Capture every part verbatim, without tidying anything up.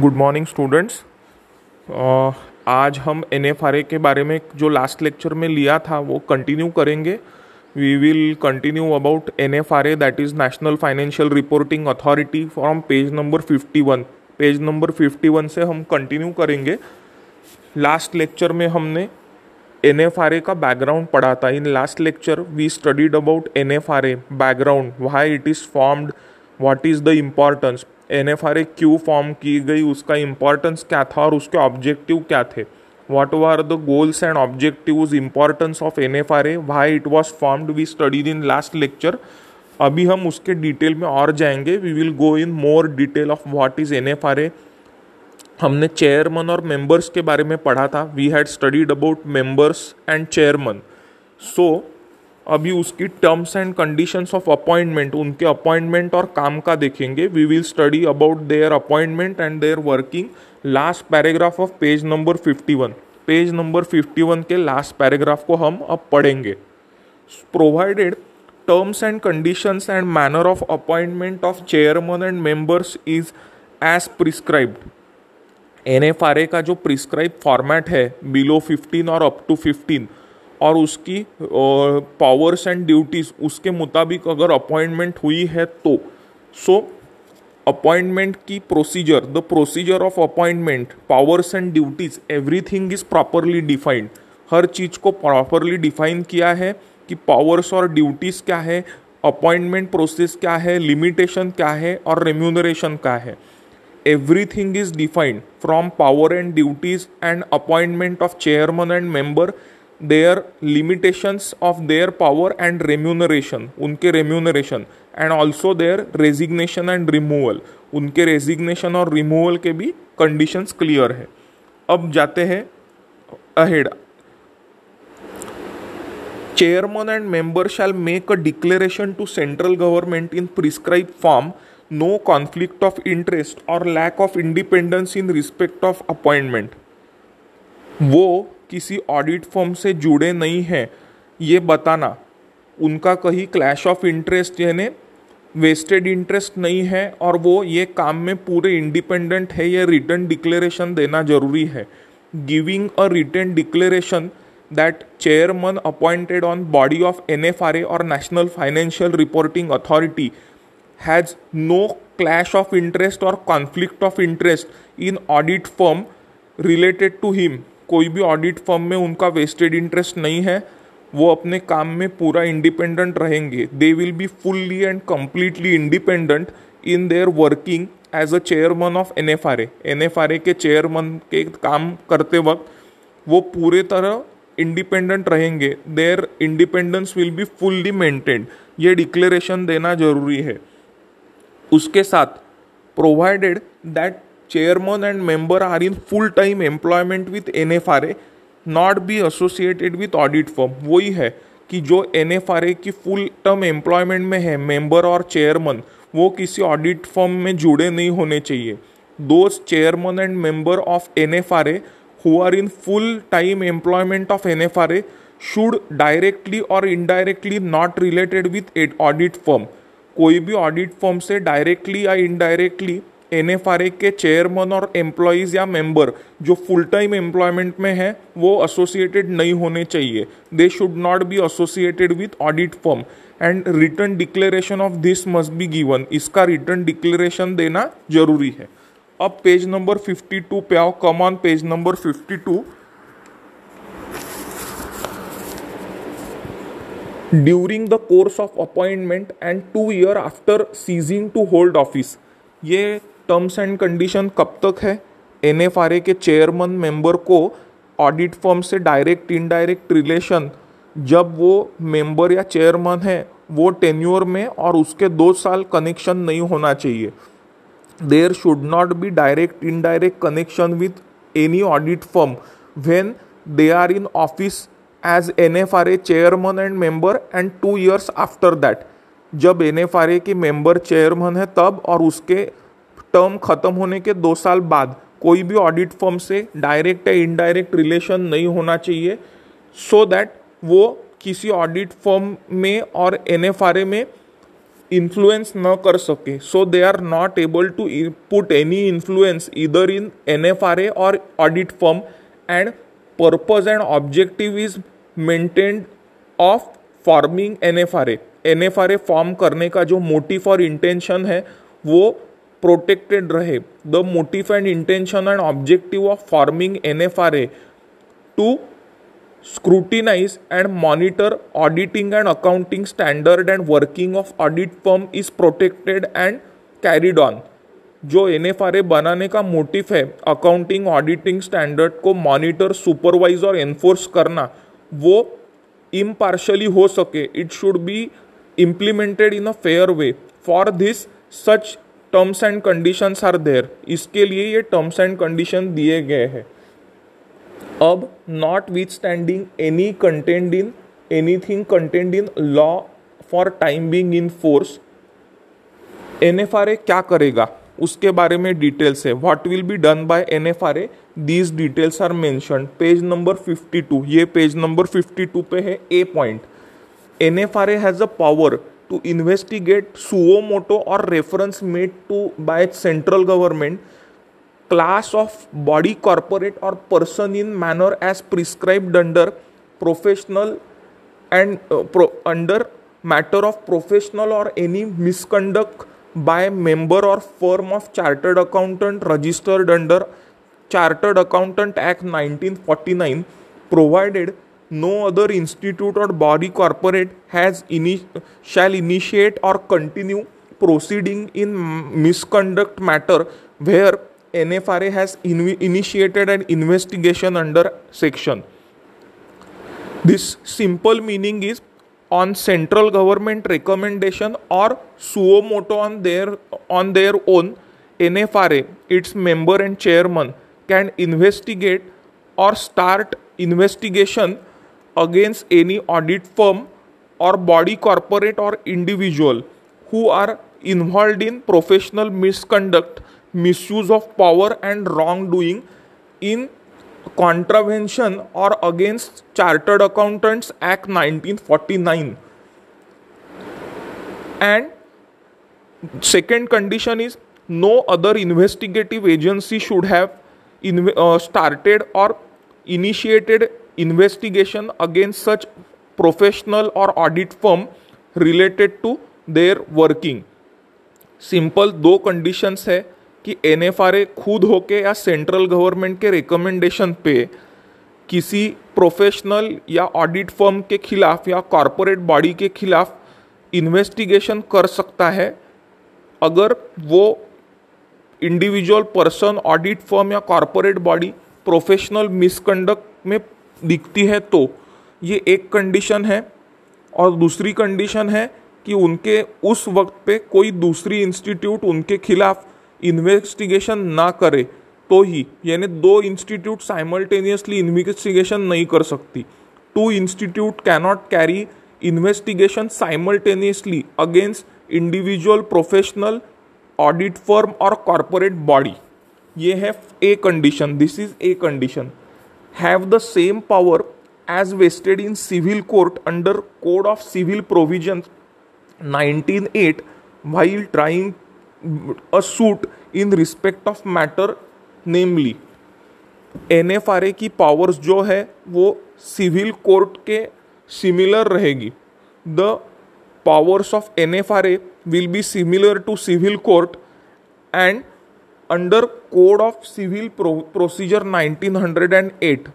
Good morning students. आज हम N F R A के बारे में जो लास्ट लेक्चर में लिया था वो कंटिन्यू करेंगे। We will continue about N F R A that is national financial reporting authority from page number fifty one. Page number fifty one से हम कंटिन्यू करेंगे। लास्ट लेक्चर में हमने एन एफ आर ए का background पढ़ा था। In last lecture we studied about N F R A background, why it is formed, what is the importance, N F R A क्यों form की गई, उसका importance क्या था और उसके ऑब्जेक्टिव क्या थे। What were the goals and objectives, importance of N F R A, why it was formed, we studied in last lecture. अभी हम उसके डिटेल में और जाएंगे। We will go in more detail of what is N F R A. हमने chairman और members के बारे में पढ़ा था। We had studied about members and chairman. So अभी उसकी terms and conditions of appointment, उनके अपॉइंटमेंट और काम का देखेंगे। We will study about their appointment and their working. Last paragraph of page number fifty one, page number fifty one के last paragraph को हम अब पढ़ेंगे। Provided terms and conditions and manner of appointment of chairman and members is as prescribed. N F R A का जो prescribe format है below fifteen और up to fifteen, और उसकी पावर्स एंड ड्यूटीज़, उसके मुताबिक अगर अपॉइंटमेंट हुई है तो सो अपॉइंटमेंट की procedure, the procedure of appointment, powers and duties, everything is properly defined. हर चीज़ को प्रॉपरली डिफाइन किया है कि पावर्स और ड्यूटीज़ क्या है, अपॉइंटमेंट प्रोसेस क्या है, लिमिटेशन क्या है और रेम्यूनरेशन क्या है। Everything is defined from power and duties and appointment of chairman and member, their limitations of their power and remuneration, उनके remuneration, and also their resignation and removal, उनके resignation और रिमूवल के भी कंडीशंस क्लियर है। अब जाते हैं ahead. Chairman and member shall make a declaration to central government in prescribe form, no conflict of interest और lack of independence in respect of appointment. वो किसी ऑडिट फर्म से जुड़े नहीं हैं ये बताना, उनका कहीं क्लैश ऑफ इंटरेस्ट यानी वेस्टेड इंटरेस्ट नहीं है और वो ये काम में पूरे इंडिपेंडेंट है, ये रिटन डिक्लेरेशन देना जरूरी है। Giving a written declaration that chairman appointed on body of N F R A और national financial reporting authority has no clash of interest और conflict of interest in audit firm related to him, कोई भी audit firm में उनका wasted interest नहीं है, वो अपने काम में पूरा इंडिपेंडेंट रहेंगे। They will be fully and completely independent in their working as a chairman of N F R A. N F R A के चेयरमैन के काम करते वक्त वो पूरे तरह इंडिपेंडेंट रहेंगे। Their independence will be fully maintained, ये डिक्लेरेशन देना जरूरी है। उसके साथ provided that chairman and member are in full time employment with N F R A, not be associated with audit firm. वही है कि जो एन एफ आर ए की फुल टर्म एम्प्लॉयमेंट में है मेंबर और चेयरमैन, वो किसी ऑडिट फर्म में जुड़े नहीं होने चाहिए। Those chairman and member of N F R A who are in full time employment of N F R A should directly और indirectly not related with audit firm. कोई भी ऑडिट फर्म से directly या indirectly N F R A के chairman और employees या member जो full time employment में हैं वो एसोसिएटेड नहीं होने चाहिए। They should not be associated with audit firm and written declaration of this must be given, इसका रिटन डिक्लेरेशन देना जरूरी है। अब पेज नंबर फिफ्टी टू पे आओ। Come on page number fifty two. During the course of appointment and two year after ceasing to hold office, ये terms and condition कब तक है? एन एफ आर ए के चेयरमैन मेंबर को audit firm से direct indirect relation, जब वो member या चेयरमैन है वो टेन्योर में और उसके दो साल कनेक्शन नहीं होना चाहिए। There should not be direct indirect connection with any audit firm when they are in office as N F R A chairman and member and two years after that, जब N F R A की member chairman है तब और उसके term खत्म होने के दो साल बाद कोई भी ऑडिट फर्म से डायरेक्ट या इनडायरेक्ट रिलेशन नहीं होना चाहिए, सो दैट वो किसी ऑडिट फर्म में और एन एफ आर ए में influence न कर सके, so they are not able to put any influence either in N F R A or audit firm, and purpose and objective is maintained of forming N F R A. N F R A form करने का जो motive और intention है वो protected रहे. The motive and intention and objective of forming N F R A to scrutinize and monitor auditing and accounting standard and working of audit firm is protected and carried on. जो N F R A बनाने का motive है accounting auditing standard को monitor, supervise और enforce करना, वो impartially हो सके. It should be implemented in a fair way. For this, such terms and conditions are there. इसके लिए ये terms and conditions दिए गए हैं. अब notwithstanding any contained in anything contained in law for time being in force, N F R A क्या करेगा उसके बारे में डिटेल्स है. What will be done by N F R A? These details are mentioned. Page number fifty-two. ये page number fifty-two पे है. A point. N F R A has a power to investigate suo motu or reference made to by central government, class of body, corporate or person in manner as prescribed under professional and uh, pro, under matter of professional, or any misconduct by member or firm of chartered accountant registered under Chartered Accountant Act nineteen forty-nine, provided no other institute or body corporate has ini- shall initiate or continue proceeding in misconduct matter where N F R A has in- initiated an investigation under section. This simple meaning is on central government recommendation or suo motu on their, on their own, N F R A, its member and chairman can investigate or start investigation against any audit firm or body corporate or individual who are involved in professional misconduct, misuse of power and wrongdoing in contravention or against Chartered Accountants Act nineteen forty-nine. And second condition is no other investigative agency should have in, uh, started or initiated investigation against such professional or audit firm related to their working. Simple दो conditions है कि N F R A खुद होके या central government के recommendation पे किसी professional या ऑडिट फर्म के खिलाफ या कॉरपोरेट बॉडी के खिलाफ इन्वेस्टिगेशन कर सकता है अगर वो इंडिविजुअल पर्सन, ऑडिट फर्म या कॉरपोरेट बॉडी प्रोफेशनल मिसकंडक्ट में दिखती है. तो ये एक कंडीशन है. और दूसरी कंडीशन है कि उनके उस वक्त पे कोई दूसरी इंस्टीट्यूट उनके खिलाफ इन्वेस्टिगेशन ना करे तो ही, यानी दो इंस्टीट्यूट साइमल्टेनियसली इन्वेस्टिगेशन नहीं कर सकती. Two institute cannot carry investigation simultaneously against individual, professional, audit firm और कॉरपोरेट बॉडी. ये है a condition. This is a condition. Have the same power as vested in civil court under code of civil provision nineteen oh eight while trying a suit in respect of matter, namely N F R A की powers जो है वो civil court के similar रहेगी. The powers of N F R A will be similar to civil court, and under Code of Civil Procedure nineteen oh eight,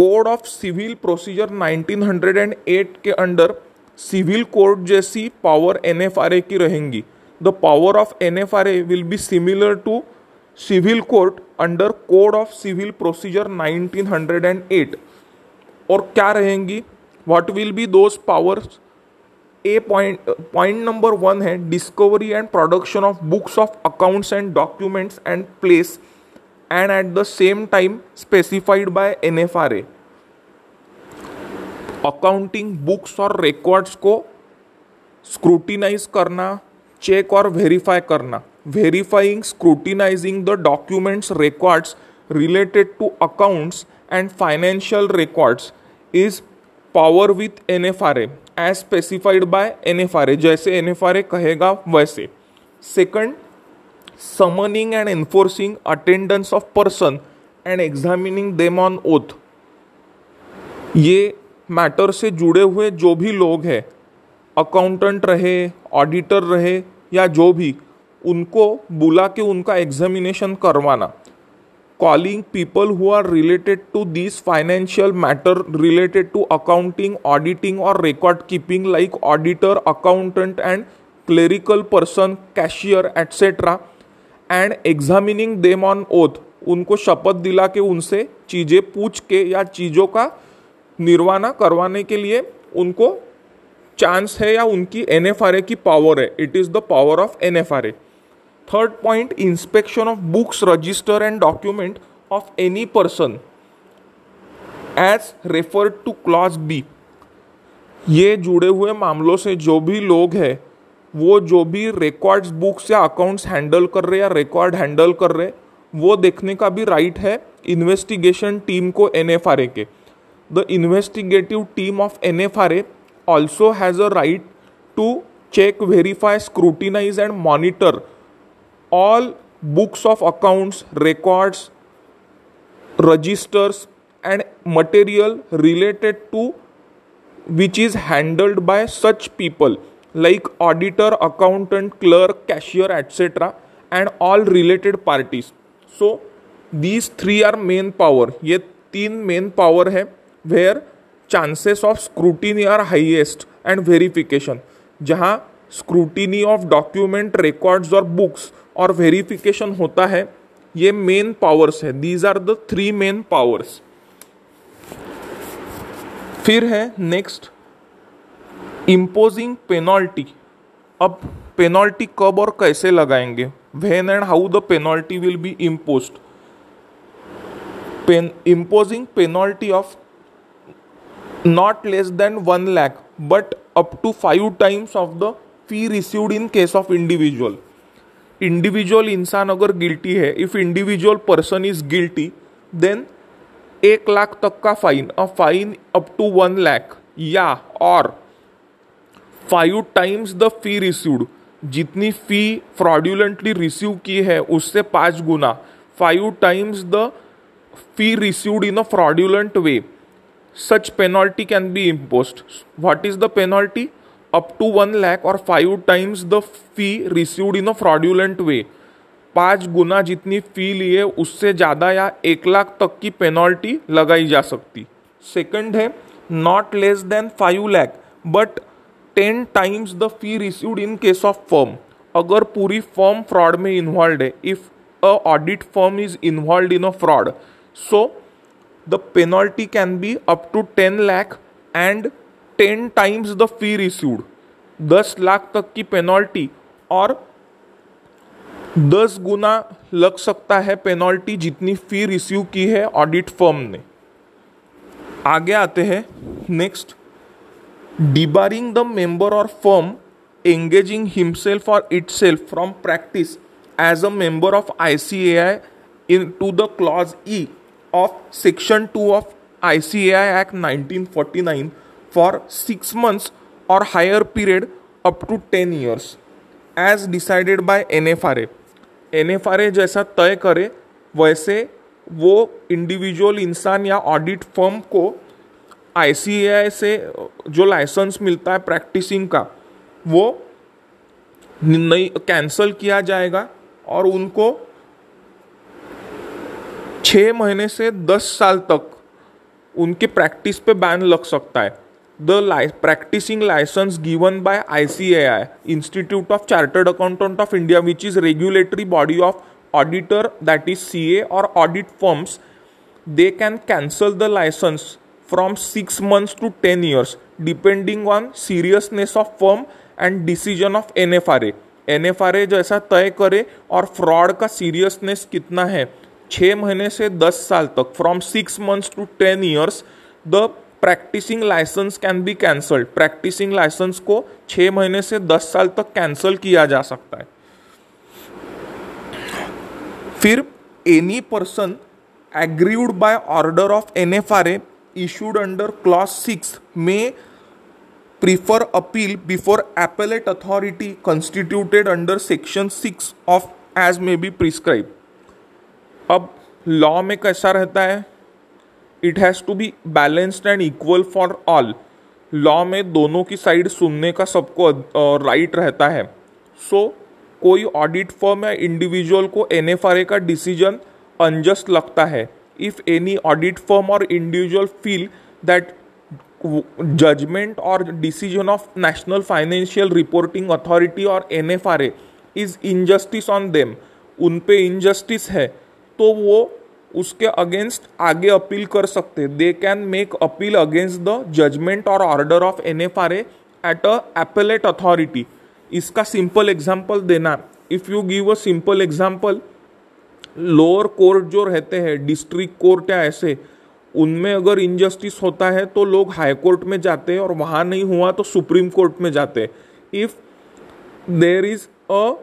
Code of Civil Procedure nineteen oh eight के under civil court जैसी power N F R A की रहेंगी. The power of N F R A will be similar to civil court under code of civil procedure nineteen oh eight. और क्या रहेंगी, what will be those powers? A point point number one है discovery and production of books of accounts and documents and place and at the same time specified by N F R A. Accounting books और records को scrutinise करना, check और verify करना. Verifying, scrutinising the documents, records related to accounts and financial records is power with N F R A. as specified by N F R A, जैसे N F R A कहेगा वैसे. Second, summoning and enforcing attendance of person and examining them on oath. ये matter से जुड़े हुए जो भी लोग हैं, अकाउंटेंट रहे, ऑडिटर रहे या जो भी, उनको बुला के उनका एग्जामिनेशन करवाना. Calling people who are related to this financial matter related to accounting, auditing or record keeping like auditor, accountant and clerical person, cashier et cetera and examining them on oath. उनको शपथ दिला के उनसे चीज़ें पूछ के या चीज़ों का निर्वाणा करवाने के लिए उनको चांस है या उनकी N F R A की पावर है. It is the power of N F R A. Third point, inspection of books, register and document of any person as referred to clause B. ये जुड़े हुए मामलों से जो भी लोग हैं, वो जो भी records, books या accounts handle कर रहे या record handle कर रहे, वो देखने का भी right है investigation team को N F R A के. The investigative team of N F R A also has a right to check, verify, scrutinize and monitor all books of accounts, records, registers and material related to which is handled by such people like auditor, accountant, clerk, cashier et cetera and all related parties. So these three are main power. ये तीन main power है where chances of scrutiny are highest and verification. जहाँ scrutiny of document, records और books और verification होता है, ये main powers है. These are the three main powers. फिर है नेक्स्ट इम्पोजिंग पेनल्टी. अब पेनल्टी कब और कैसे लगाएंगे, when and how the penalty will be imposed. Pen imposing penalty of not less than one lakh but up to five times of the fee received in case of individual. Individual इंसान अगर guilty है, if individual person is guilty then एक लाख तक का fine, a fine up to one lakh या और five times the fee received, जितनी fee fraudulently receive की है उससे पाँच गुना, five times the fee received in a fraudulent way. Such penalty can be imposed. What is the penalty? Up to one lakh और five times the fee received in a fraudulent way. पाँच गुना जितनी fee लिए उससे ज़्यादा या एक लाख तक की पेनल्टी लगाई जा सकती. सेकंड है not less than five lakh but ten times the fee received in case of firm. अगर पूरी फर्म फ्रॉड में इन्वॉल्व है, if a audit firm is involve in a fraud, so the penalty can be up to ten lakh and ten times the fee received. दस लाख तक की penalty और दस गुना लग सकता है पेनल्टी जितनी फी रिसीव की है ऑडिट फर्म ने. आगे आते हैं नेक्स्ट डिबारिंग द मेंबर और फर्म एंगेजिंग हिमसेल्फ और itself from practice as a member of I C A I in to the clause E of section two of I C A I act nineteen forty nine for six months or higher period up to ten years as decided by N F R A. N F R A जैसा तय करे वैसे वो individual इंसान या audit firm को I C A I से जो लाइसेंस मिलता है प्रैक्टिसिंग का वो नहीं कैंसल किया जाएगा और उनको छः महीने से दस साल तक उनके प्रैक्टिस पे बैन लग सकता है. The li- practicing license given by I C A I, Institute of Chartered Accountant of India, which is regulatory body of auditor, that is C A or audit firms, they can cancel the license from six months to ten years depending on seriousness of firm and decision of N F R A. N F R A जैसा तय करे और fraud का seriousness कितना है, छः महीने से दस साल तक, from six months to ten years, the practising licence can be cancelled. Practising licence को छः महीने से दस साल तक कैंसल किया जा सकता है. फिर any person aggrieved by order of N F R A issued under clause six में prefer appeal before appellate authority constituted under section six of as may be prescribed. अब law में कैसा रहता है? It has to be balanced and equal for all. Law में दोनों की side सुनने का सबको right रहता है. So कोई ऑडिट फर्म या इंडिविजुअल को एन एफ आर ए का डिसीजन अनजस्ट लगता है इफ एनी ऑडिट फर्म और इंडिविजुअल फील दैट जजमेंट और decision of national financial reporting authority और N F R A is injustice on them, उन पे इनजस्टिस है, तो वो उसके अगेंस्ट आगे अपील कर सकते. They can make appeal against the judgement और order of N F R A at a appellate authority. इसका सिंपल एग्जाम्पल देना, if you give a simple example, lower court जो रहते हैं डिस्ट्रिक्ट कोर्ट या ऐसे, उनमें अगर इनजस्टिस होता है तो लोग हाई कोर्ट में जाते हैं और वहाँ नहीं हुआ तो सुप्रीम कोर्ट में जाते हैं. If there is a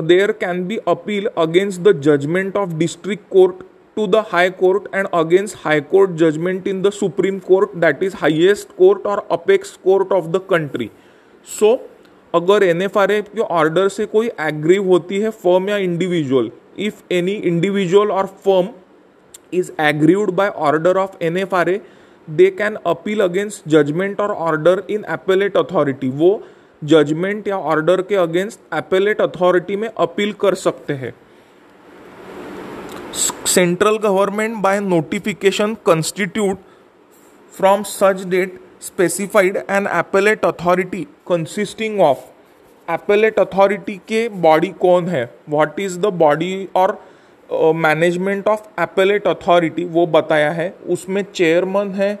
there can be appeal against the judgement of district court to the high court and against high court judgement in the supreme court, that is highest court और apex court of the country. So अगर N F R A के order से कोई aggrieve होती है firm या individual, if any individual और firm is aggrieved by order of N F R A, they can appeal against judgement और order in appellate authority. वो जजमेंट या ऑर्डर के अगेंस्ट एपेलेट अथॉरिटी में अपील कर सकते हैं. Central government by notification constitute from such date specified and appellate authority consisting of. Appellate authority के body कौन है, व्हाट इज द बॉडी और मैनेजमेंट ऑफ एपेलेट अथॉरिटी, वो बताया है. उसमें चेयरमैन है,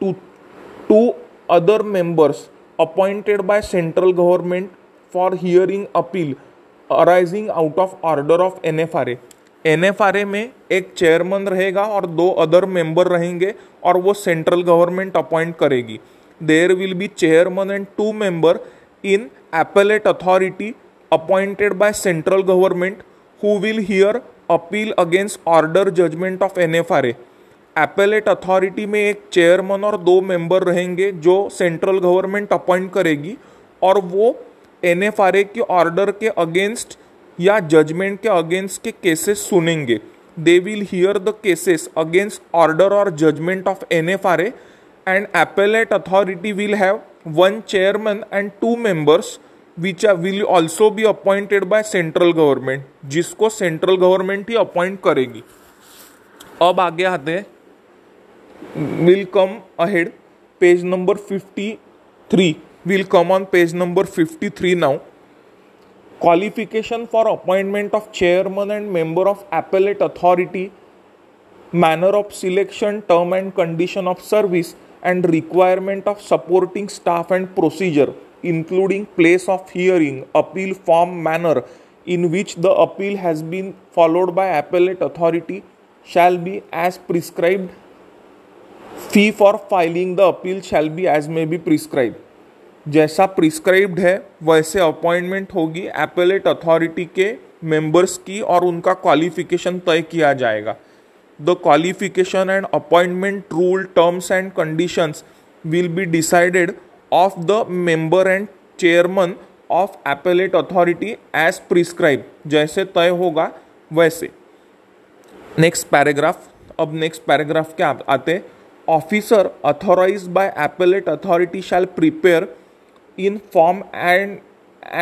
two two other members appointed by central government for hearing appeal arising out of order of N F R A. N F R A में एक chairman रहेगा और दो अदर मेंबर रहेंगे और वो सेंट्रल गवर्नमेंट अपॉइंट करेगी. There will be chairman and two member in appellate authority appointed by central government who will hear appeal against order judgement of N F R A. Appellate authority में एक chairman और दो member रहेंगे जो central government appoint करेगी और वो N F R A के ऑर्डर के अगेंस्ट या जजमेंट के अगेंस्ट के केसेस सुनेंगे. They will hear the cases against order और judgement of N F R A and appellate authority will have one chairman and two members which will also be appointed by central government, जिसको central government ही appoint करेगी. अब आगे आते हैं, will come ahead page number fifty three. We'll come on page number fifty three now. Qualification for appointment of chairman and member of appellate authority, manner of selection, term and condition of service, and requirement of supporting staff and procedure, including place of hearing, appeal form, manner in which the appeal has been followed by appellate authority, shall be as prescribed. Fee for filing the appeal shall be as may be prescribed. जैसा prescribed है वैसे appointment होगी appellate authority के members की और उनका qualification तय किया जाएगा. The qualification and appointment rule, terms and conditions will be decided of the member and chairman of appellate authority as prescribe. जैसे तय होगा वैसे. Next paragraph. अब नेक्स्ट पैराग्राफ क्या आते, officer authorised by appellate authority shall prepare in form and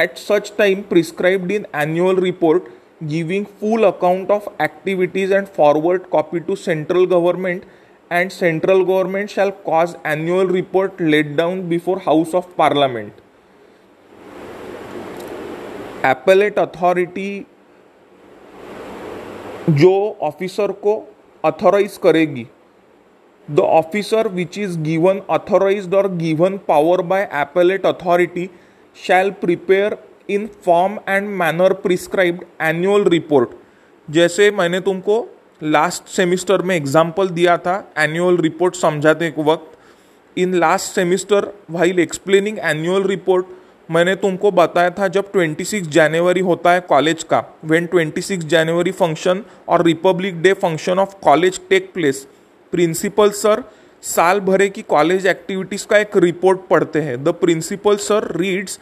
at such time prescribed in annual report, giving full account of activities and forward copy to central government, and central government shall cause annual report laid down before House of Parliament. Appellate authority जो officer को authorize करेगी, the officer which is given authorized or given power by appellate authority shall prepare in form and manner prescribed annual report. जैसे मैंने तुमको last semester में example दिया था annual report समझाते वक्त, in last semester while explaining annual report मैंने तुमको बताया था जब छब्बीस जनवरी होता है कॉलेज का, व्हेन छब्बीस जनवरी फंक्शन और Republic day function of college take place, principal sir साल भरे की कॉलेज एक्टिविटीज़ का एक रिपोर्ट पढ़ते हैं. The principal sir reads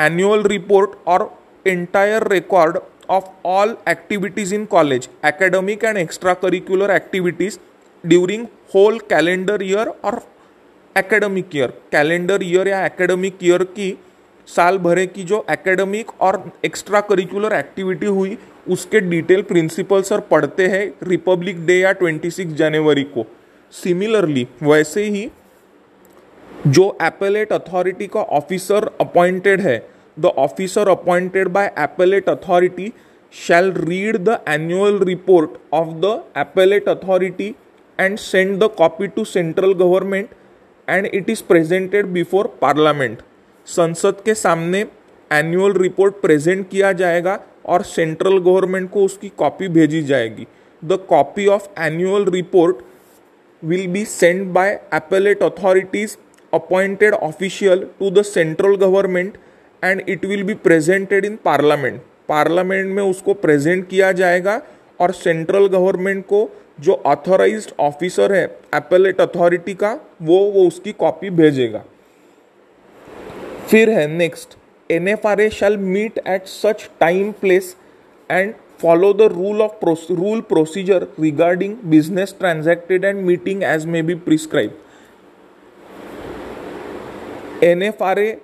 annual report और entire record of all activities in college academic and extra curricular activities during whole calendar year और academic year. Calendar year या एकेडमिक ईयर की साल भरे की जो एकेडमिक और एक्स्ट्रा करिकुलर एक्टिविटी हुई उसके डिटेल प्रिंसिपल सर पढ़ते हैं रिपब्लिक डे या छब्बीस जनवरी को. सिमिलरली वैसे ही जो एपेलेट अथॉरिटी का ऑफिसर अपॉइंटेड है, the officer appointed by appellate authority shall read the annual report of the appellate authority and send the copy to central government and it is presented before parliament. संसद के सामने annual report present किया जाएगा और central government को उसकी copy भेजी जाएगी. The copy of annual report will be send by appellate authorities appointed official to the central government and it will be presented in parliament. Parliament में उसको present किया जाएगा और सेंट्रल गवर्नमेंट को जो ऑथराइज्ड ऑफिसर है एपेलेट अथॉरिटी का वो वो उसकी कॉपी भेजेगा. फिर है next, N F R A shall meet at such time place and follow the rule of rule procedure regarding business transacted and meeting as may be prescribe. N F R A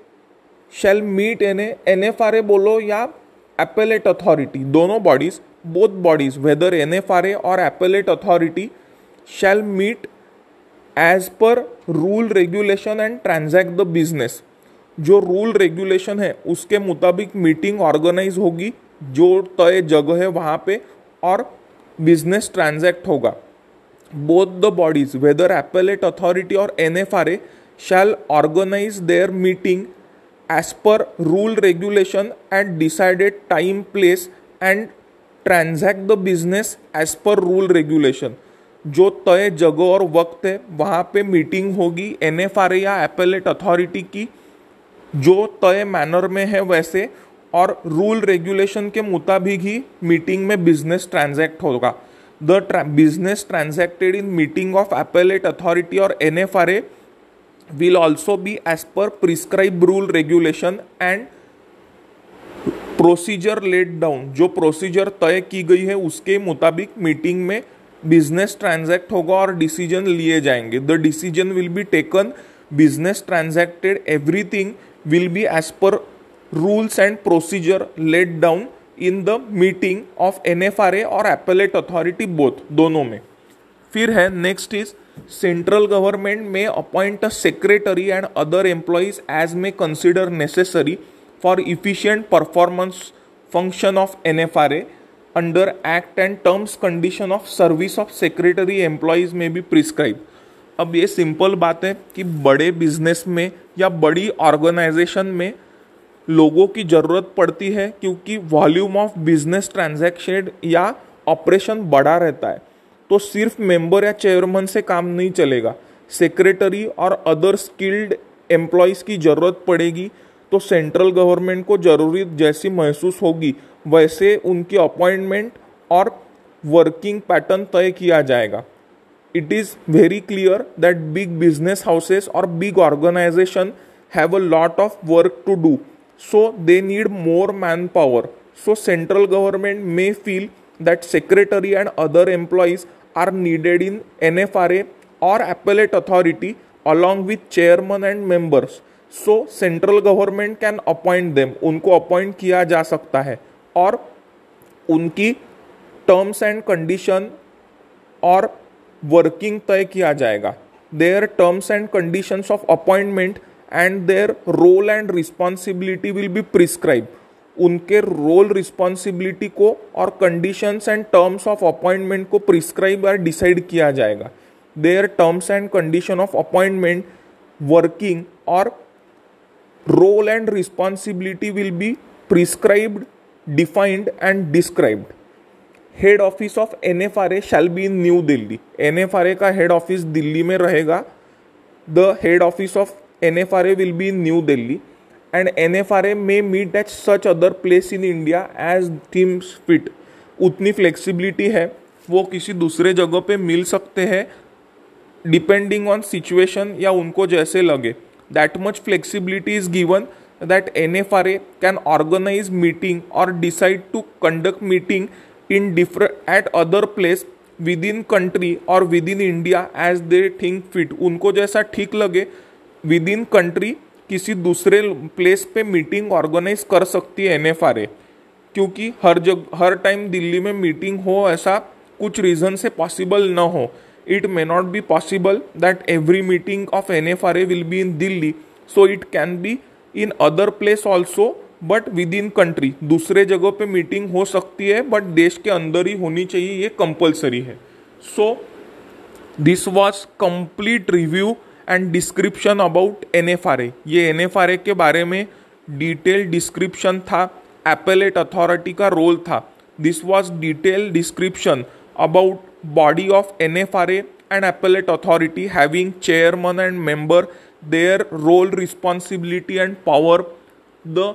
shall meet N A N F R A बोलो या appellate authority, दोनों bodies both bodies whether N F R A और appellate authority shall meet as per rule regulation and transact the business. जो rule regulation है उसके मुताबिक meeting organise होगी जो तय जगह है वहाँ पे और बिजनेस ट्रांजैक्ट होगा. Both the bodies whether appellate authority और N F R A shall organise their meeting as per rule regulation at decided time place and transact the business as per rule regulation. जो तय जगह और वक्त है वहाँ पे मीटिंग होगी एन एफ आर ए या एपेलेट अथॉरिटी की जो तय मैनर में है वैसे, और रूल रेगुलेशन के मुताबिक ही मीटिंग में बिजनेस ट्रांजैक्ट होगा. The business transacted in meeting of appellate authority और N F R A will also be as per prescribed rule regulation and procedure laid down. जो procedure तय की गई है उसके मुताबिक मीटिंग में business transact होगा और decision लिए जाएंगे. The decision will be taken, business transacted, everything will be as per rules and procedure laid down in the meeting of N F R A और appellate authority both, दोनों में. फिर है next is Central government may appoint a secretary and other employees as may consider necessary for efficient performance function of N F R A under act and terms condition of service of secretary employees may be prescribed. अब ये simple बात है कि बड़े business में या बड़ी organization में लोगों की ज़रूरत पड़ती है क्योंकि volume of business transaction या operation बढ़ा रहता है. तो सिर्फ मेंबर या चेयरमैन से काम नहीं चलेगा, सेक्रेटरी और अदर स्किल्ड एम्प्लॉयज़ की ज़रूरत पड़ेगी. तो सेंट्रल गवर्नमेंट को ज़रूरी जैसी महसूस होगी वैसे उनकी अपॉइंटमेंट और वर्किंग पैटर्न तय किया जाएगा. It is very clear that big business houses और big organisation have a lot of work to do, so they need more manpower. So central government may feel that secretary and other employees are needed in N F R A or appellate authority along with chairman and members. So central government can appoint them. उनको appoint किया जा सकता है और उनकी terms and condition और working तय किया जाएगा. Their terms and conditions of appointment and their role and responsibility will be prescribed. उनके रोल रिस्पॉन्सिबिलिटी को और conditions and terms of appointment को प्रिस्क्राइब और डिसाइड किया जाएगा. Their terms and condition of appointment, working और role and responsibility will be prescribed, defined and described. Head office of N F R A shall be in New Delhi. N F R A का head office Delhi में रहेगा. The head office of N F R A will be in New Delhi. And N F R A may meet at such other place in India as teams fit. उतनी flexibility है, वो किसी दूसरे जगह पे मिल सकते हैं depending on situation या उनको जैसे लगे. That much flexibility is given that N F R A can organize meeting or decide to conduct meeting in different at other place within country or within India as they think fit. उनको जैसा ठीक लगे within country किसी दूसरे place पे meeting organize कर सकती है N F R A, क्योंकि हर जग हर time दिल्ली में meeting हो ऐसा कुछ reason से possible ना हो. It may not be possible that every meeting of N F R A will be in Delhi, so it can be in other place also, but within country. दूसरे जगह पे meeting हो सकती है, but देश के अंदर ही होनी चाहिए, ये compulsory है. So this was complete review and description about N F R A. ये N F R A के बारे में detailed description था, appellate authority का role था. This was detailed description about body of N F R A and appellate authority having chairman and member, their role, responsibility and power, the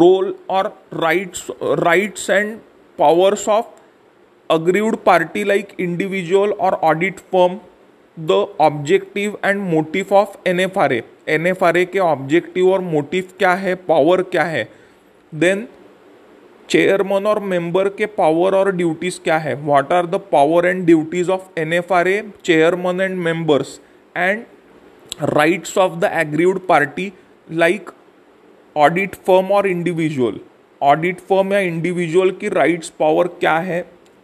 role or rights rights and powers of aggrieved party like individual or audit firm, the objective and motive of N F R A. N F R A के objective और motive क्या है, power क्या है, then chairman और member के power और duties क्या है, what are the power and duties of N F R A, chairman and members, and rights of the aggrieved party like audit firm और इंडिविजुअल. ऑडिट फर्म या individual की rights power क्या है,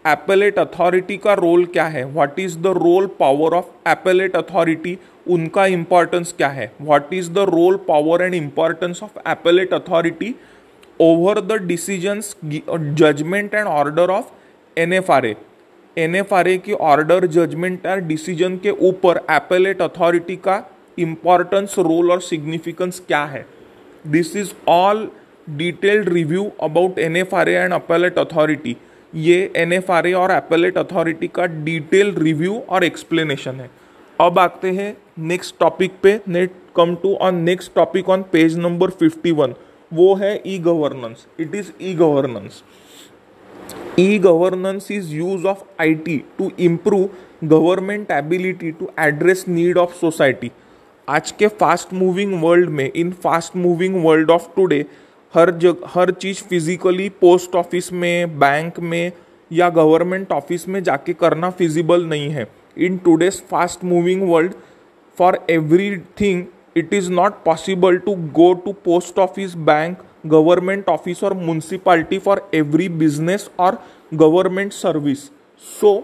appellate authority का role क्या है, what is the role power of appellate authority, उनका importance क्या है, what is the role power and importance of appellate authority over the decisions, judgment and order of N F R A. N F R A की order, judgment और decision के ऊपर appellate authority का importance, role और significance क्या है. This is all detailed review about N F R A and appellate authority. ये N F R A और appellate authority का detailed review और explanation है. अब आते हैं next topic पे. Next come to on next topic on page number fifty-one. वो है e governance. It is e governance. E governance is use of I T to improve government ability to address need of society. आज के fast moving world में, in fast moving world of today, हर जग हर चीज़ physically post office में, bank में या गवर्नमेंट ऑफिस में जाके करना फिजिबल नहीं है. In today's fast moving world for everything it is not possible to go to post office, bank, government office or municipality for every business or government service. So,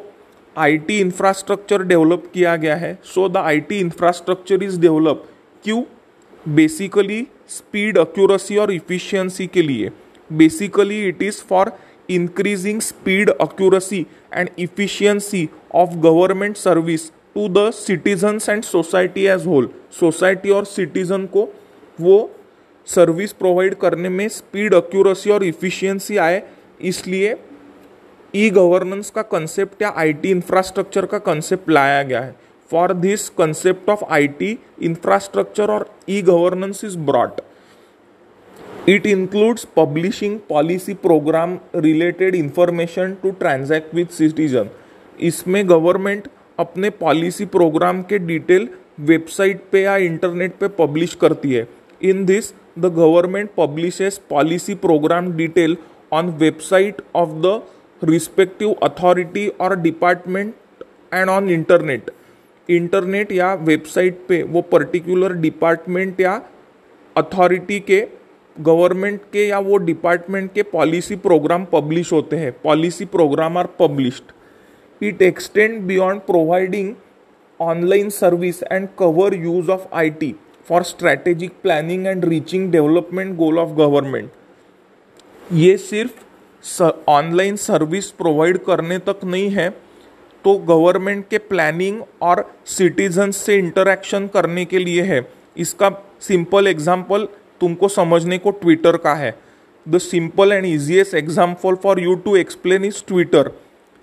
I T infrastructure develop किया गया है. So, the I T infrastructure is developed. क्यों? Basically, speed, accuracy और efficiency के लिए. Basically, it is for increasing speed, accuracy and efficiency of government service to the citizens and society as whole. Society और citizen को वो service provide करने में speed, accuracy और इफ़िशियंसी आए, इसलिए ई गवर्नेंस का कंसेप्ट या आई टी इंफ्रास्ट्रक्चर का कंसेप्ट लाया गया है. For this concept of I T infrastructure और e governance is brought. It includes publishing policy programme related information to transact with citizen. इसमें गवर्नमेंट अपने पॉलिसी प्रोग्राम के डिटेल वेबसाइट पे या इंटरनेट पे पब्लिश करती है. In this the government publishes policy programme detail on website of the respective authority और department and on internet. Internet या वेबसाइट पे वो पर्टिकुलर डिपार्टमेंट या अथॉरिटी के, गवर्नमेंट के या वो डिपार्टमेंट के पॉलिसी प्रोग्राम पब्लिश होते हैं. Policy programme are published. It extends beyond providing online service and cover use of I T for strategic planning and reaching development goal of government. ये सिर्फ online service provide करने तक नहीं है, तो government के प्लानिंग और सिटीजन्स से इंटरैक्शन करने के लिए है. इसका सिंपल एग्जाम्पल तुमको समझने को ट्विटर का है. The simple and easiest example for you to explain is Twitter.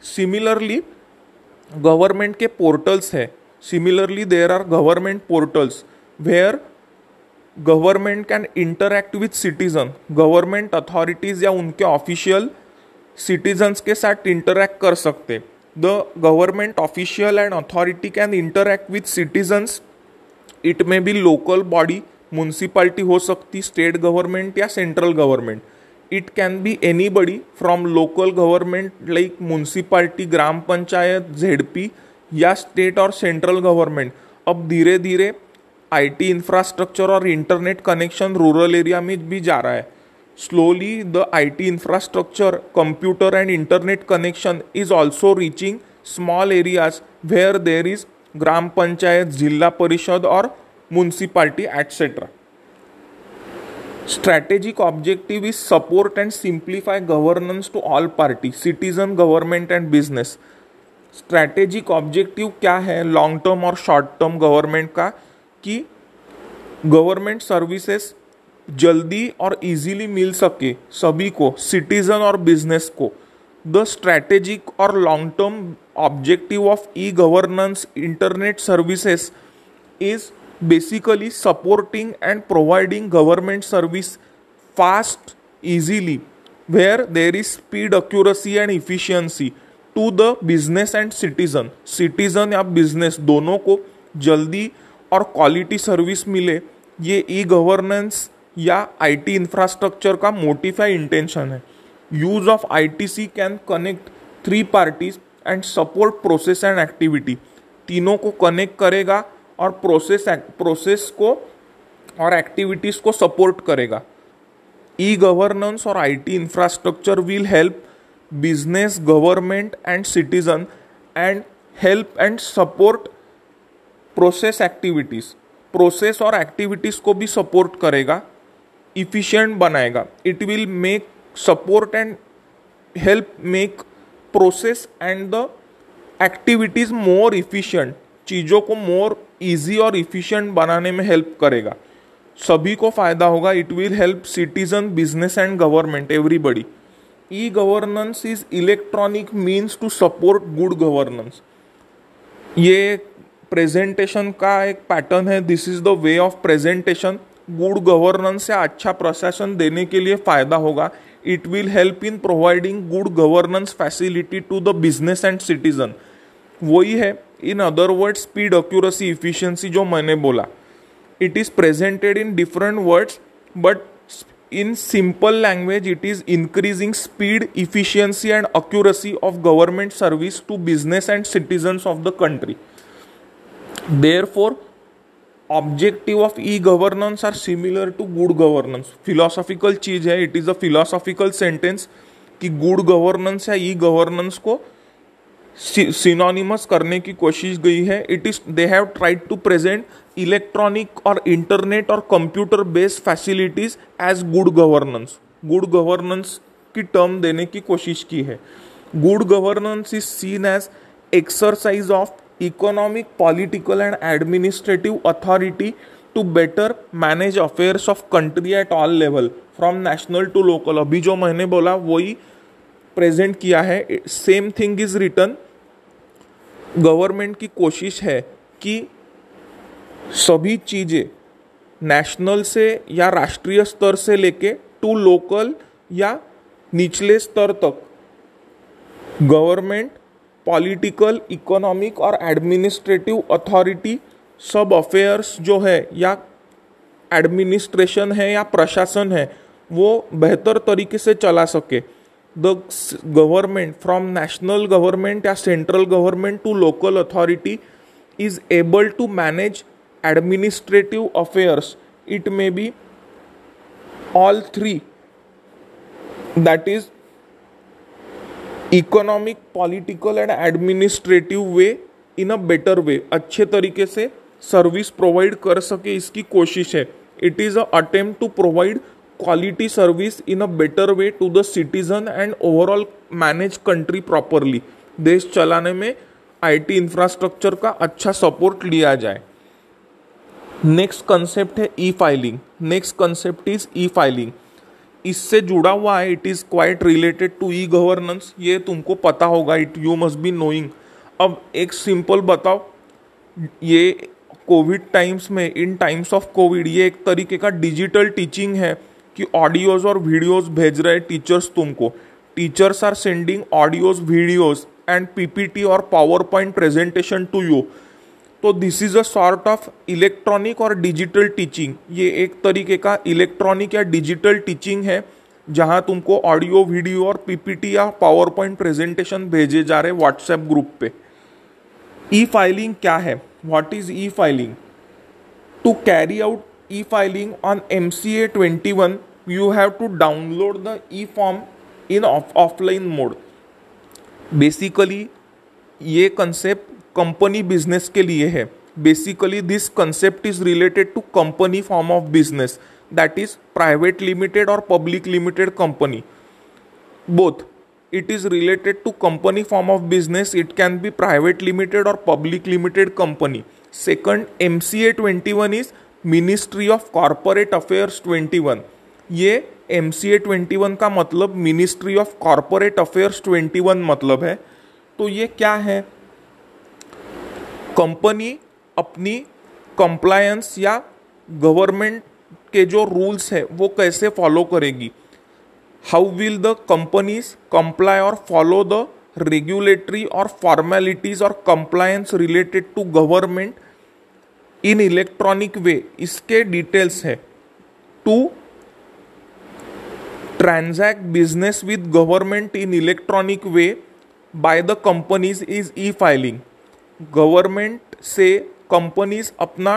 Similarly government के पोर्टल्स है. Similarly there are government portals where government can interact with citizen. Government authorities या उनके ऑफिशियल सिटीजन्स के साथ इंटरैक्ट कर सकते. the government official and authority can interact with citizens. It may be local body, municipality हो सकती, state government या central government. It can be anybody from local government like municipality, gram panchayat, Z P या state or central government. अब धीरे धीरे I T infrastructure और internet connection rural area में भी जा रहा है. Slowly, the I T infrastructure, computer and internet connection is also reaching small areas where there is Gram Panchayat, Jilla Parishad or municipality, et cetera. Strategic objective is support and simplify governance to all parties, citizen, government and business. Strategic objective क्या है long term और short term government का कि government services जल्दी और easily मिल सके सभी को citizen और business को. The strategic or long term objective of e-governance internet services is basically supporting and providing government service fast, easily, where there is speed, accuracy and efficiency to the business and citizen. Citizen या business दोनों को जल्दी और quality service मिले, ये e-governance या I T infrastructure का motive या intention है. Use of I T C can connect three parties and support process and activity. तीनों को connect करेगा और process process को और activities को support करेगा. E-governance और I T infrastructure will help business, government and citizen and help and support process activities. Process और activities को भी support करेगा, efficient बनाएगा. It will make support and help make process and the activities more efficient. चीज़ों को more easy और efficient बनाने में help करेगा. सभी को फायदा होगा. It will help citizen, business and government, everybody. E-governance is electronic means to support good governance. ये presentation का एक pattern है. This is the way of presentation. Good governance या अच्छा प्रशासन देने के लिए फायदा होगा. It will help in providing good governance facility to the business and citizen. वही है, in other words, speed, accuracy, efficiency जो मैंने बोला. It is presented in different words, but in simple language, it is increasing speed, efficiency and accuracy of government service to business and citizens of the country. Therefore, objective of e-governance are similar to good governance. Philosophical चीज़ है, it is a philosophical sentence कि good governance या e-governance को synonymous करने की कोशिश गई है. It is they have tried to present electronic or internet or computer based facilities as good governance. Good governance की term देने की कोशिश की है. Good governance is seen as exercise of economic, political and administrative authority to better manage affairs of country at all level, from national to local. अभी जो मैंने बोला वही present किया है. Same thing is written. Government की कोशिश है कि सभी चीज़ें national से या राष्ट्रीय स्तर से लेके to local या निचले स्तर तक government पॉलिटिकल, इकोनॉमिक और एडमिनिस्ट्रेटिव अथॉरिटी सब अफेयर्स जो है या एडमिनिस्ट्रेशन है या प्रशासन है वो बेहतर तरीके से चला सके. The government from national government या central government to local authority is able to manage administrative affairs. It may be all three, that is economic, political and administrative way in a better way. अच्छे तरीके से service provide कर सके इसकी कोशिश है. It is a attempt to provide quality service in a better way to the citizen and overall manage country properly. देश चलाने में आईटी इंफ्रास्ट्रक्चर का अच्छा सपोर्ट लिया जाए. नेक्स्ट कंसेप्ट है e filing. Next concept is e filing. इससे जुड़ा हुआ है. It is quite related to e governance. ये तुमको पता होगा. It you must be knowing. अब एक सिंपल बताओ, ये कोविड टाइम्स में, इन टाइम्स ऑफ कोविड, ये एक तरीके का डिजिटल टीचिंग है कि ऑडियोज़ और वीडियोज़ भेज रहे टीचर्स तुमको. Teachers are sending audios, videos and P P T or PowerPoint presentation to you. तो this is a sort of electronic और डिजिटल टीचिंग. ये एक तरीके का इलेक्ट्रॉनिक या डिजिटल टीचिंग है जहाँ तुमको ऑडियो, वीडियो और पीपीटी या पावर पॉइंट प्रेजेंटेशन भेजे जा रहे व्हाट्सएप ग्रुप पे. ई फाइलिंग क्या है? What is e filing? To carry out e filing on M C A twenty one you have to download the e form in offline mode. Basically ये concept company business के लिए है. Basically this concept is related to company form of business, that is private limited और public limited company, both. It is related to company form of business. It can be private limited और public limited company. Second, M C A twenty one is ministry of corporate affairs twenty one. ये M C A twenty one का मतलब ministry of corporate affairs twenty one मतलब है. तो ये क्या है? कंपनी अपनी कंप्लायंस या गवर्नमेंट के जो रूल्स है वो कैसे फॉलो करेगी? How will the companies comply और फॉलो द रेगुलेटरी और फॉर्मेलिटीज और compliance related to government in electronic way? इसके डिटेल्स है. To transact business with government in electronic way by the companies is e filing. Government से companies अपना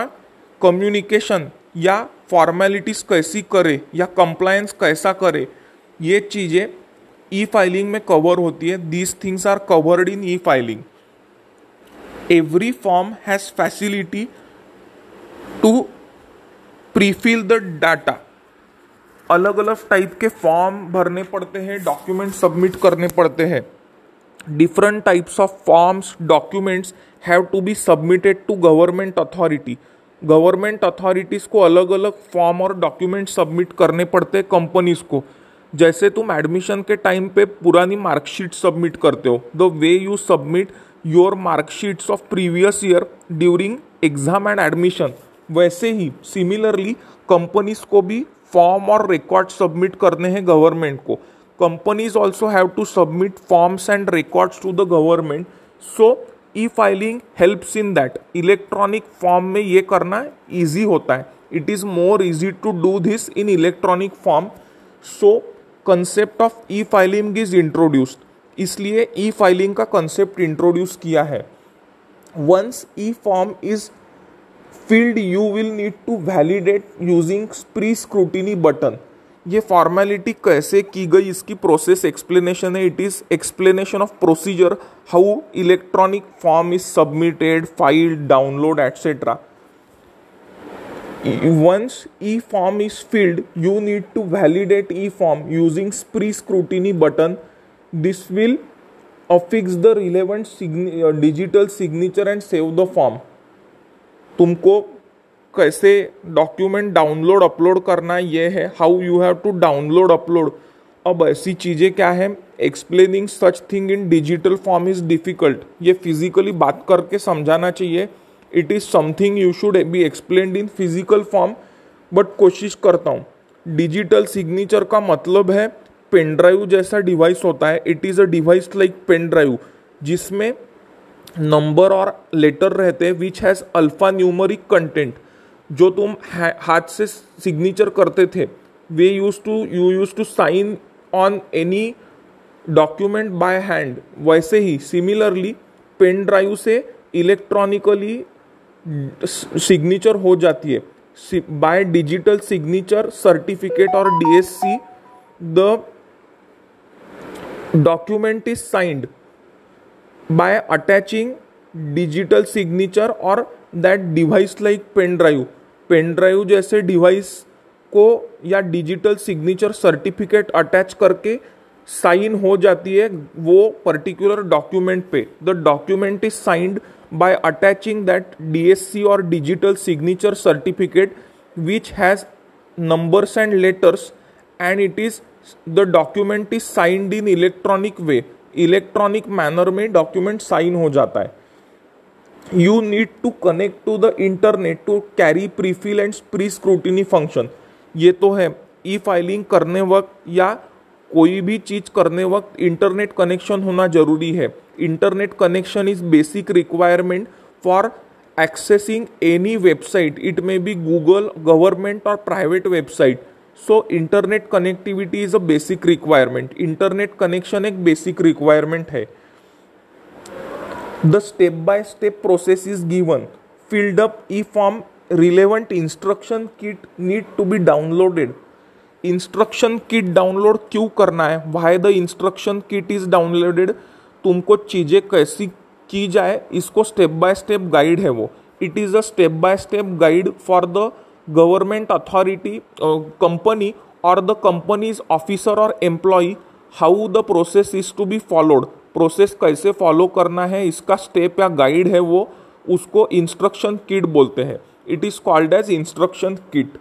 communication या formalities कैसी करे या कंप्लायंस कैसा करे, ये चीज़ें ई फाइलिंग में कवर होती है. These things are covered in e filing. Every form has facility to prefill the data. अलग अलग टाइप के फॉर्म भरने पड़ते हैं, डॉक्यूमेंट सबमिट करने पड़ते हैं. Different types of forms, documents have to be submitted to government authority. Government authorities को अलग अलग form और document submit करने पड़ते हैं companies को. जैसे तुम admission के time पे पुरानी marksheet submit करते हो, the way you submit your marksheets of previous year during exam and admission, वैसे ही similarly companies को भी form और record submit करने हैं government को. Companies also have to submit forms and records to the government. So, e-filing helps in that. Electronic form में ये करना easy होता है. It is more easy to do this in electronic form. So, concept of e-filing is introduced. इसलिए e-filing का concept introduce किया है. Once e-form is filled, you will need to validate using pre-scrutiny button. ये formality कैसे की गई इसकी process explanation है. It is explanation of procedure how electronic form is submitted, filed, download etcetera. Once e form is filled, you need to validate e form using pre scrutiny button. This will affix the relevant digital signature and save the form. तुमको कैसे document download upload करना ये है, how you have to download upload. अब ऐसी चीज़ें क्या है, explaining such thing in digital form is difficult. ये फिजिकली बात करके समझाना चाहिए. It is something you should be explained in physical form, but कोशिश करता हूँ. डिजिटल सिग्नेचर का मतलब है पेन ड्राइव जैसा डिवाइस होता है. It is a device like pen drive जिसमें नंबर और लेटर रहते हैं which has alpha numeric content. जो तुम हाथ से सिग्नेचर करते थे, वे use to you use to sign on any document by hand. वैसे ही सिमिलरली पेन ड्राइव से इलेक्ट्रॉनिकली सिग्नेचर हो जाती है बाय डिजिटल सिग्नेचर सर्टिफिकेट और D S C. The document is signed by attaching digital signature और that device like pen drive. Pen drive जैसे device को या डिजिटल सिग्नेचर सर्टिफिकेट अटैच करके साइन हो जाती है वो पर्टिकुलर डॉक्यूमेंट पे. The document is signed by attaching that D S C और digital signature certificate which has numbers and letters and it is the document is signed in electronic way. Electronic manner में document sign हो जाता है. You need to connect to the internet to carry pre-fill and pre-scrutiny function. ये तो है e-filing करने वक्त या कोई भी चीज़ करने वक्त इंटरनेट कनेक्शन होना ज़रूरी है. Internet connection is basic requirement for accessing any website. It may be Google, government or private website. So internet connectivity is a basic requirement. Internet connection एक basic requirement है. The step by step process is given. Filled up e-form, relevant instruction kit need to be downloaded. Instruction kit download क्यों करना है? Why the instruction kit is downloaded? तुमको चीजें कैसी की जाए इसको step by step guide है वो. It is a step by step guide for the government authority uh, company or the company's officer or employee how the process is to be followed. Process कैसे follow करना है इसका step या guide है वो, उसको instruction kit बोलते हैं. It is called as instruction kit.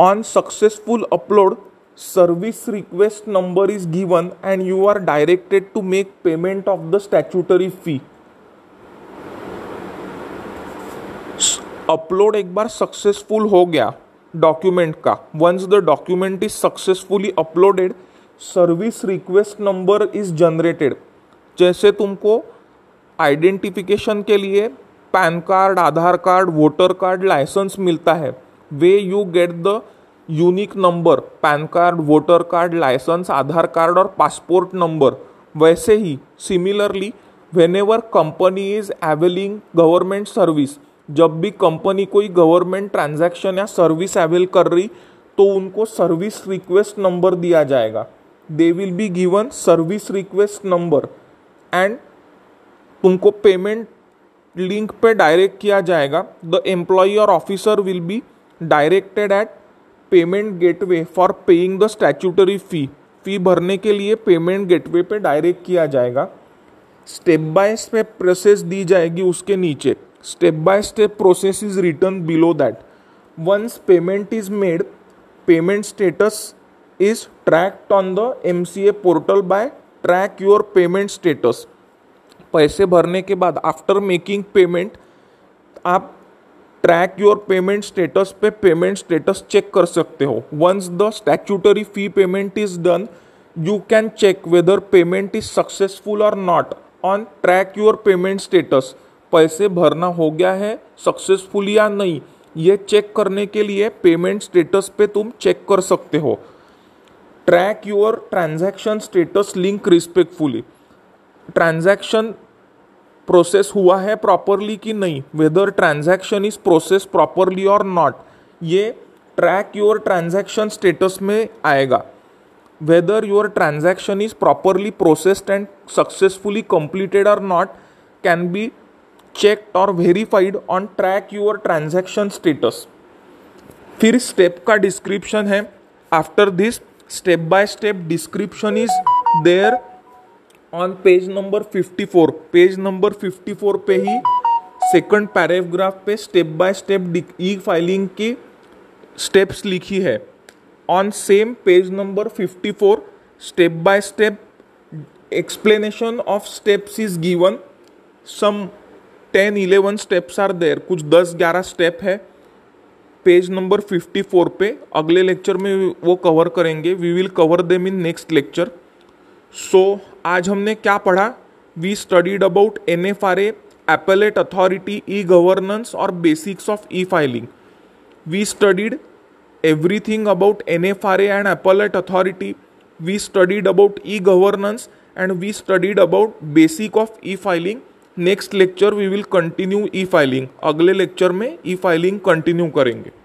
On successful upload, service request number is given and you are directed to make payment of the statutory fee. Upload एक बार successful हो गया document का. Once the document is successfully uploaded, service request number is generated. जैसे तुमको identification के लिए PAN card, Aadhaar card, voter card, licence मिलता है, way you get the unique number PAN card, voter card, licence, Aadhaar card और passport number. वैसे ही similarly whenever company is availing government service, जब भी कंपनी कोई गवर्नमेंट ट्रांजैक्शन या सर्विस अवेल कर रही तो उनको सर्विस रिक्वेस्ट नंबर दिया जाएगा. They will be given service request number and तुमको पेमेंट लिंक पे डायरेक्ट किया जाएगा. द एम्प्लॉई और officer will be directed at payment gateway for paying the statutory fee. Fee भरने के लिए पेमेंट गेटवे पे डायरेक्ट किया जाएगा. स्टेप बाय स्टेप प्रोसेस दी जाएगी उसके नीचे. Step by step process is written below that. Once payment is made, payment status is tracked on the MCA portal by track your payment status. पैसे भरने के बाद आफ्टर मेकिंग पेमेंट आप track your payment status पे payment status check कर सकते हो. Once the statutory fee payment is done, you can check whether payment is successful और not on track your payment status. पैसे भरना हो गया है सक्सेसफुल या नहीं, ये चेक करने के लिए पेमेंट स्टेटस पे तुम चेक कर सकते हो. Track your transaction status link respectfully. Transaction process हुआ है प्रॉपरली कि नहीं, whether transaction is process properly और नॉट, ये ट्रैक योर ट्रांजैक्शन स्टेटस में आएगा. Whether your transaction is properly processed and successfully completed और नॉट कैन बी चेक्ड और verified on track your transaction status. फिर स्टेप का डिस्क्रिप्शन है. After this step by step description is there on page number fifty four. Page number fifty four पे ही second paragraph पे step by step e filing की steps लिखी है. On same page number fifty four step by step explanation of steps is given. Some ten eleven steps are there, कुछ दस ग्यारह step है पेज नंबर फिफ्टी फोर पे. अगले lecture में वो कवर करेंगे. We will cover them in next lecture. So so, आज हमने क्या पढ़ा? We studied about N F R A, appellate authority, e governance और basics of e filing. We studied everything about N F R A and appellate authority. We studied about e governance and we studied about basic of e filing. Next lecture we will continue e filing. अगले lecture में e filing continue करेंगे.